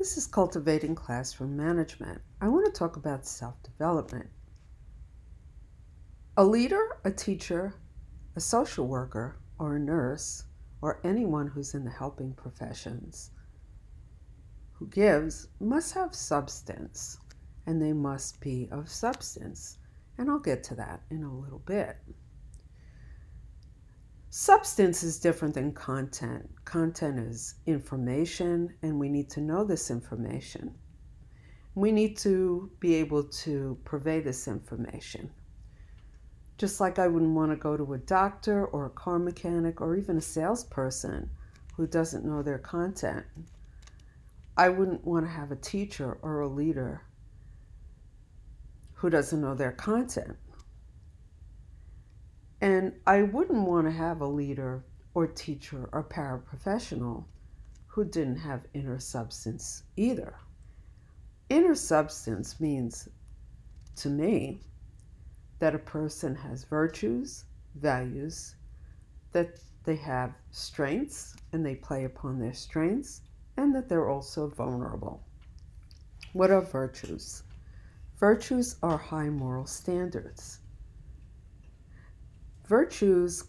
This is Cultivating Classroom Management. I want to talk about self-development. A leader, a teacher, a social worker, or a nurse, or anyone who's in the helping professions who gives must have substance, and they must be of substance. And I'll get to that in a little bit. Substance is different than content. Content is information, and we need to know this information. We need to be able to purvey this information. Just like I wouldn't want to go to a doctor or a car mechanic or even a salesperson who doesn't know their content. I wouldn't want to have a teacher or a leader who doesn't know their content. And I wouldn't want to have a leader or teacher or paraprofessional who didn't have inner substance either. Inner substance means, to me, that a person has virtues, values, that they have strengths and they play upon their strengths, and that they're also vulnerable. What are virtues? Virtues are high moral standards. Virtues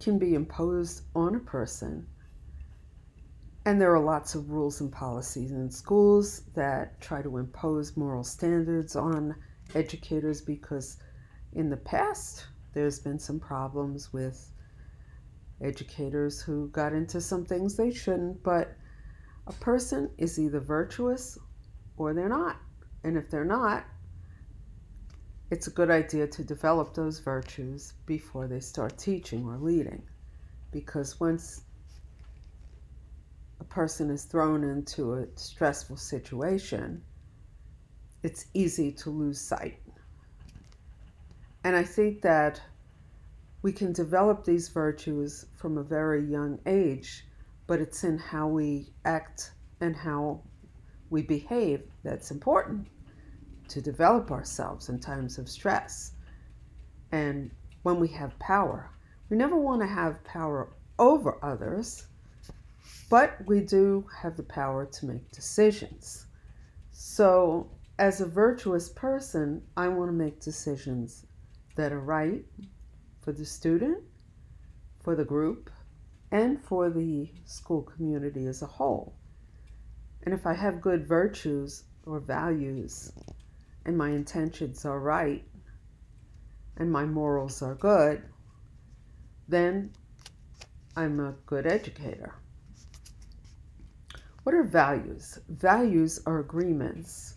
can be imposed on a person, and there are lots of rules and policies in schools that try to impose moral standards on educators, because in the past there's been some problems with educators who got into some things they shouldn't. But a person is either virtuous or they're not, and if they're not, it's a good idea to develop those virtues before they start teaching or leading, because once a person is thrown into a stressful situation, it's easy to lose sight. And I think that we can develop these virtues from a very young age, but it's in how we act and how we behave that's important, to develop ourselves in times of stress and when we have power. We never want to have power over others, but we do have the power to make decisions. So as a virtuous person, I want to make decisions that are right for the student, for the group, and for the school community as a whole. And if I have good virtues or values, and my intentions are right, and my morals are good, then I'm a good educator. What are values? Values are agreements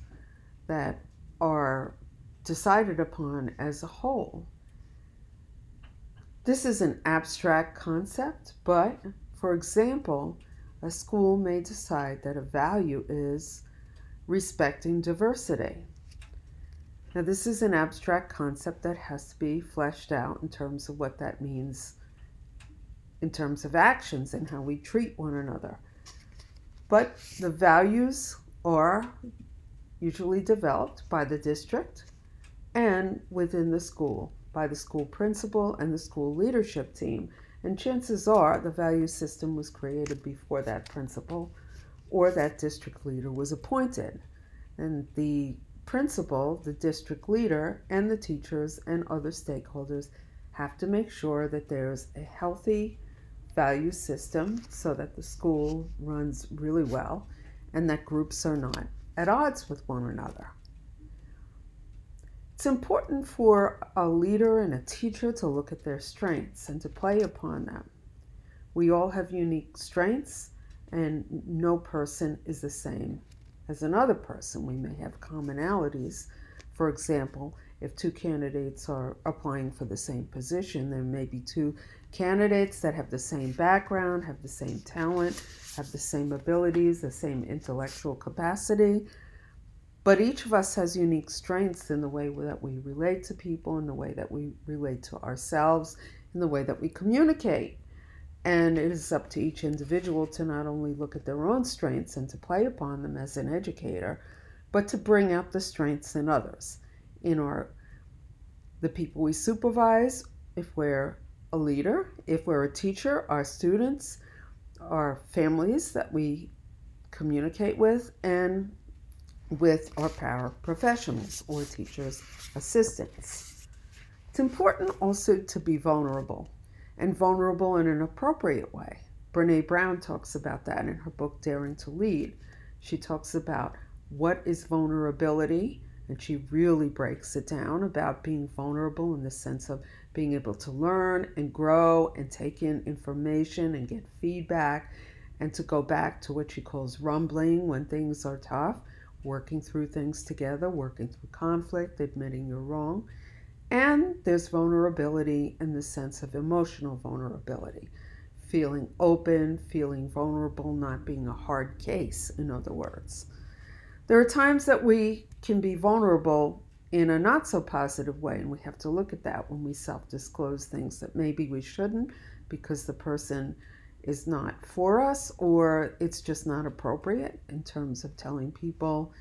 that are decided upon as a whole. This is an abstract concept, but for example, a school may decide that a value is respecting diversity. Now, this is an abstract concept that has to be fleshed out in terms of what that means in terms of actions and how we treat one another. But the values are usually developed by the district and within the school, by the school principal and the school leadership team. And chances are the value system was created before that principal or that district leader was appointed. And the principal, the district leader, and the teachers and other stakeholders have to make sure that there's a healthy value system so that the school runs really well and that groups are not at odds with one another. It's important for a leader and a teacher to look at their strengths and to play upon them. We all have unique strengths, and no person is the same as another person. We may have commonalities. For example, if two candidates are applying for the same position, there may be two candidates that have the same background, have the same talent, have the same abilities, the same intellectual capacity. But each of us has unique strengths in the way that we relate to people, in the way that we relate to ourselves, in the way that we communicate. And it is up to each individual to not only look at their own strengths and to play upon them as an educator, but to bring out the strengths in others, in the people we supervise, if we're a leader, if we're a teacher, our students, our families that we communicate with, and with our paraprofessionals or teachers' assistants. It's important also to be vulnerable, and vulnerable in an appropriate way. Brené Brown talks about that in her book, Dare to Lead. She talks about what is vulnerability, and she really breaks it down about being vulnerable in the sense of being able to learn and grow and take in information and get feedback, and to go back to what she calls rumbling when things are tough, working through things together, working through conflict, admitting you're wrong. And there's vulnerability in the sense of emotional vulnerability, feeling open, feeling vulnerable, not being a hard case, in other words. There are times that we can be vulnerable in a not so positive way, and we have to look at that when we self-disclose things that maybe we shouldn't because the person is not for us, or it's just not appropriate in terms of telling people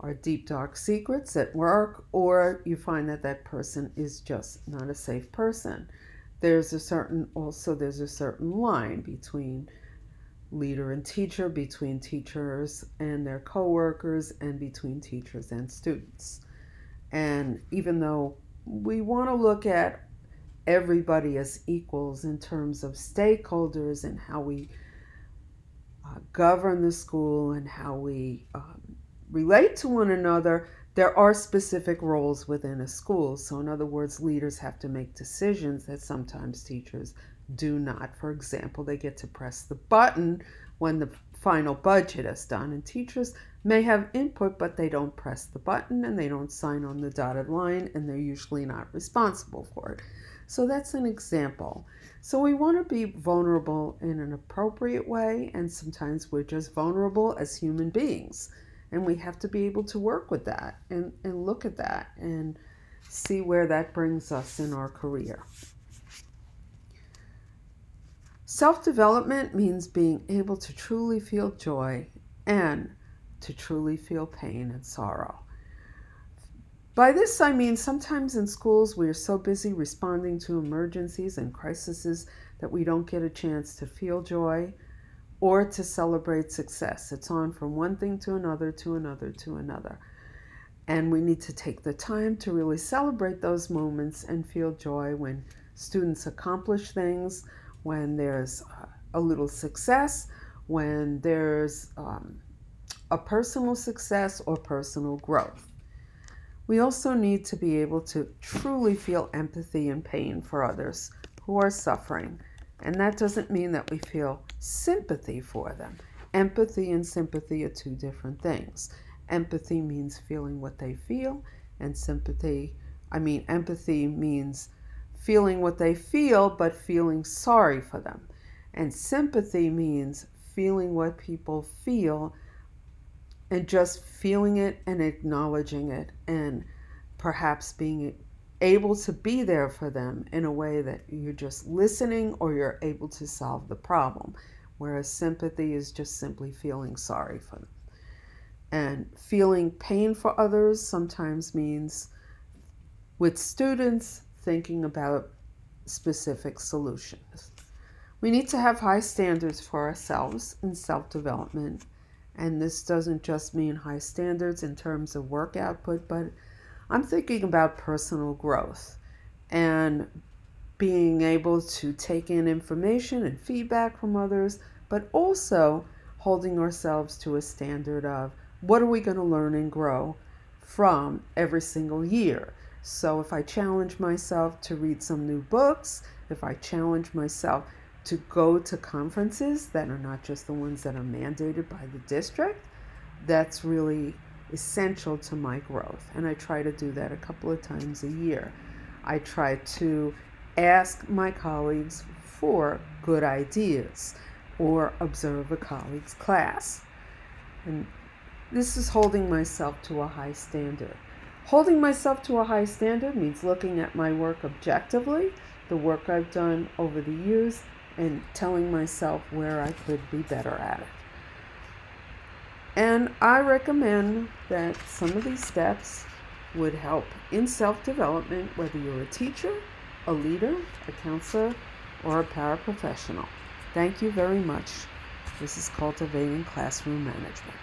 our deep, dark secrets at work, or you find that that person is just not a safe person. There's a certain line between leader and teacher, between teachers and their coworkers, and between teachers and students. And even though we want to look at everybody as equals in terms of stakeholders and how we govern the school and how we relate to one another, there are specific roles within a school. So in other words, leaders have to make decisions that sometimes teachers do not. For example, they get to press the button when the final budget is done, and teachers may have input, but they don't press the button and they don't sign on the dotted line, and they're usually not responsible for it. So that's an example. So we want to be vulnerable in an appropriate way, and sometimes we're just vulnerable as human beings. And we have to be able to work with that and look at that and see where that brings us in our career. Self-development means being able to truly feel joy and to truly feel pain and sorrow. By this, I mean sometimes in schools we are so busy responding to emergencies and crises that we don't get a chance to feel joy or to celebrate success. It's on from one thing to another, to another, to another. And we need to take the time to really celebrate those moments and feel joy when students accomplish things, when there's a little success, when there's a personal success or personal growth. We also need to be able to truly feel empathy and pain for others who are suffering. And that doesn't mean that we feel sympathy for them. Empathy and sympathy are two different things. Empathy means feeling what they feel, and empathy means feeling what they feel, but feeling sorry for them. And sympathy means feeling what people feel and just feeling it and acknowledging it, and perhaps being able to be there for them in a way that you're just listening or you're able to solve the problem. Whereas sympathy is just simply feeling sorry for them. And feeling pain for others sometimes means, with students, thinking about specific solutions. We need to have high standards for ourselves in self-development. And this doesn't just mean high standards in terms of work output, but I'm thinking about personal growth and being able to take in information and feedback from others, but also holding ourselves to a standard of what are we going to learn and grow from every single year. So if I challenge myself to read some new books, if I challenge myself to go to conferences that are not just the ones that are mandated by the district, that's really essential to my growth. And I try to do that a couple of times a year. I try to ask my colleagues for good ideas or observe a colleague's class. And this is holding myself to a high standard. Holding myself to a high standard means looking at my work objectively, the work I've done over the years, and telling myself where I could be better at it. And I recommend that some of these steps would help in self-development, whether you're a teacher, a leader, a counselor, or a paraprofessional. Thank you very much. This is cultivating classroom management.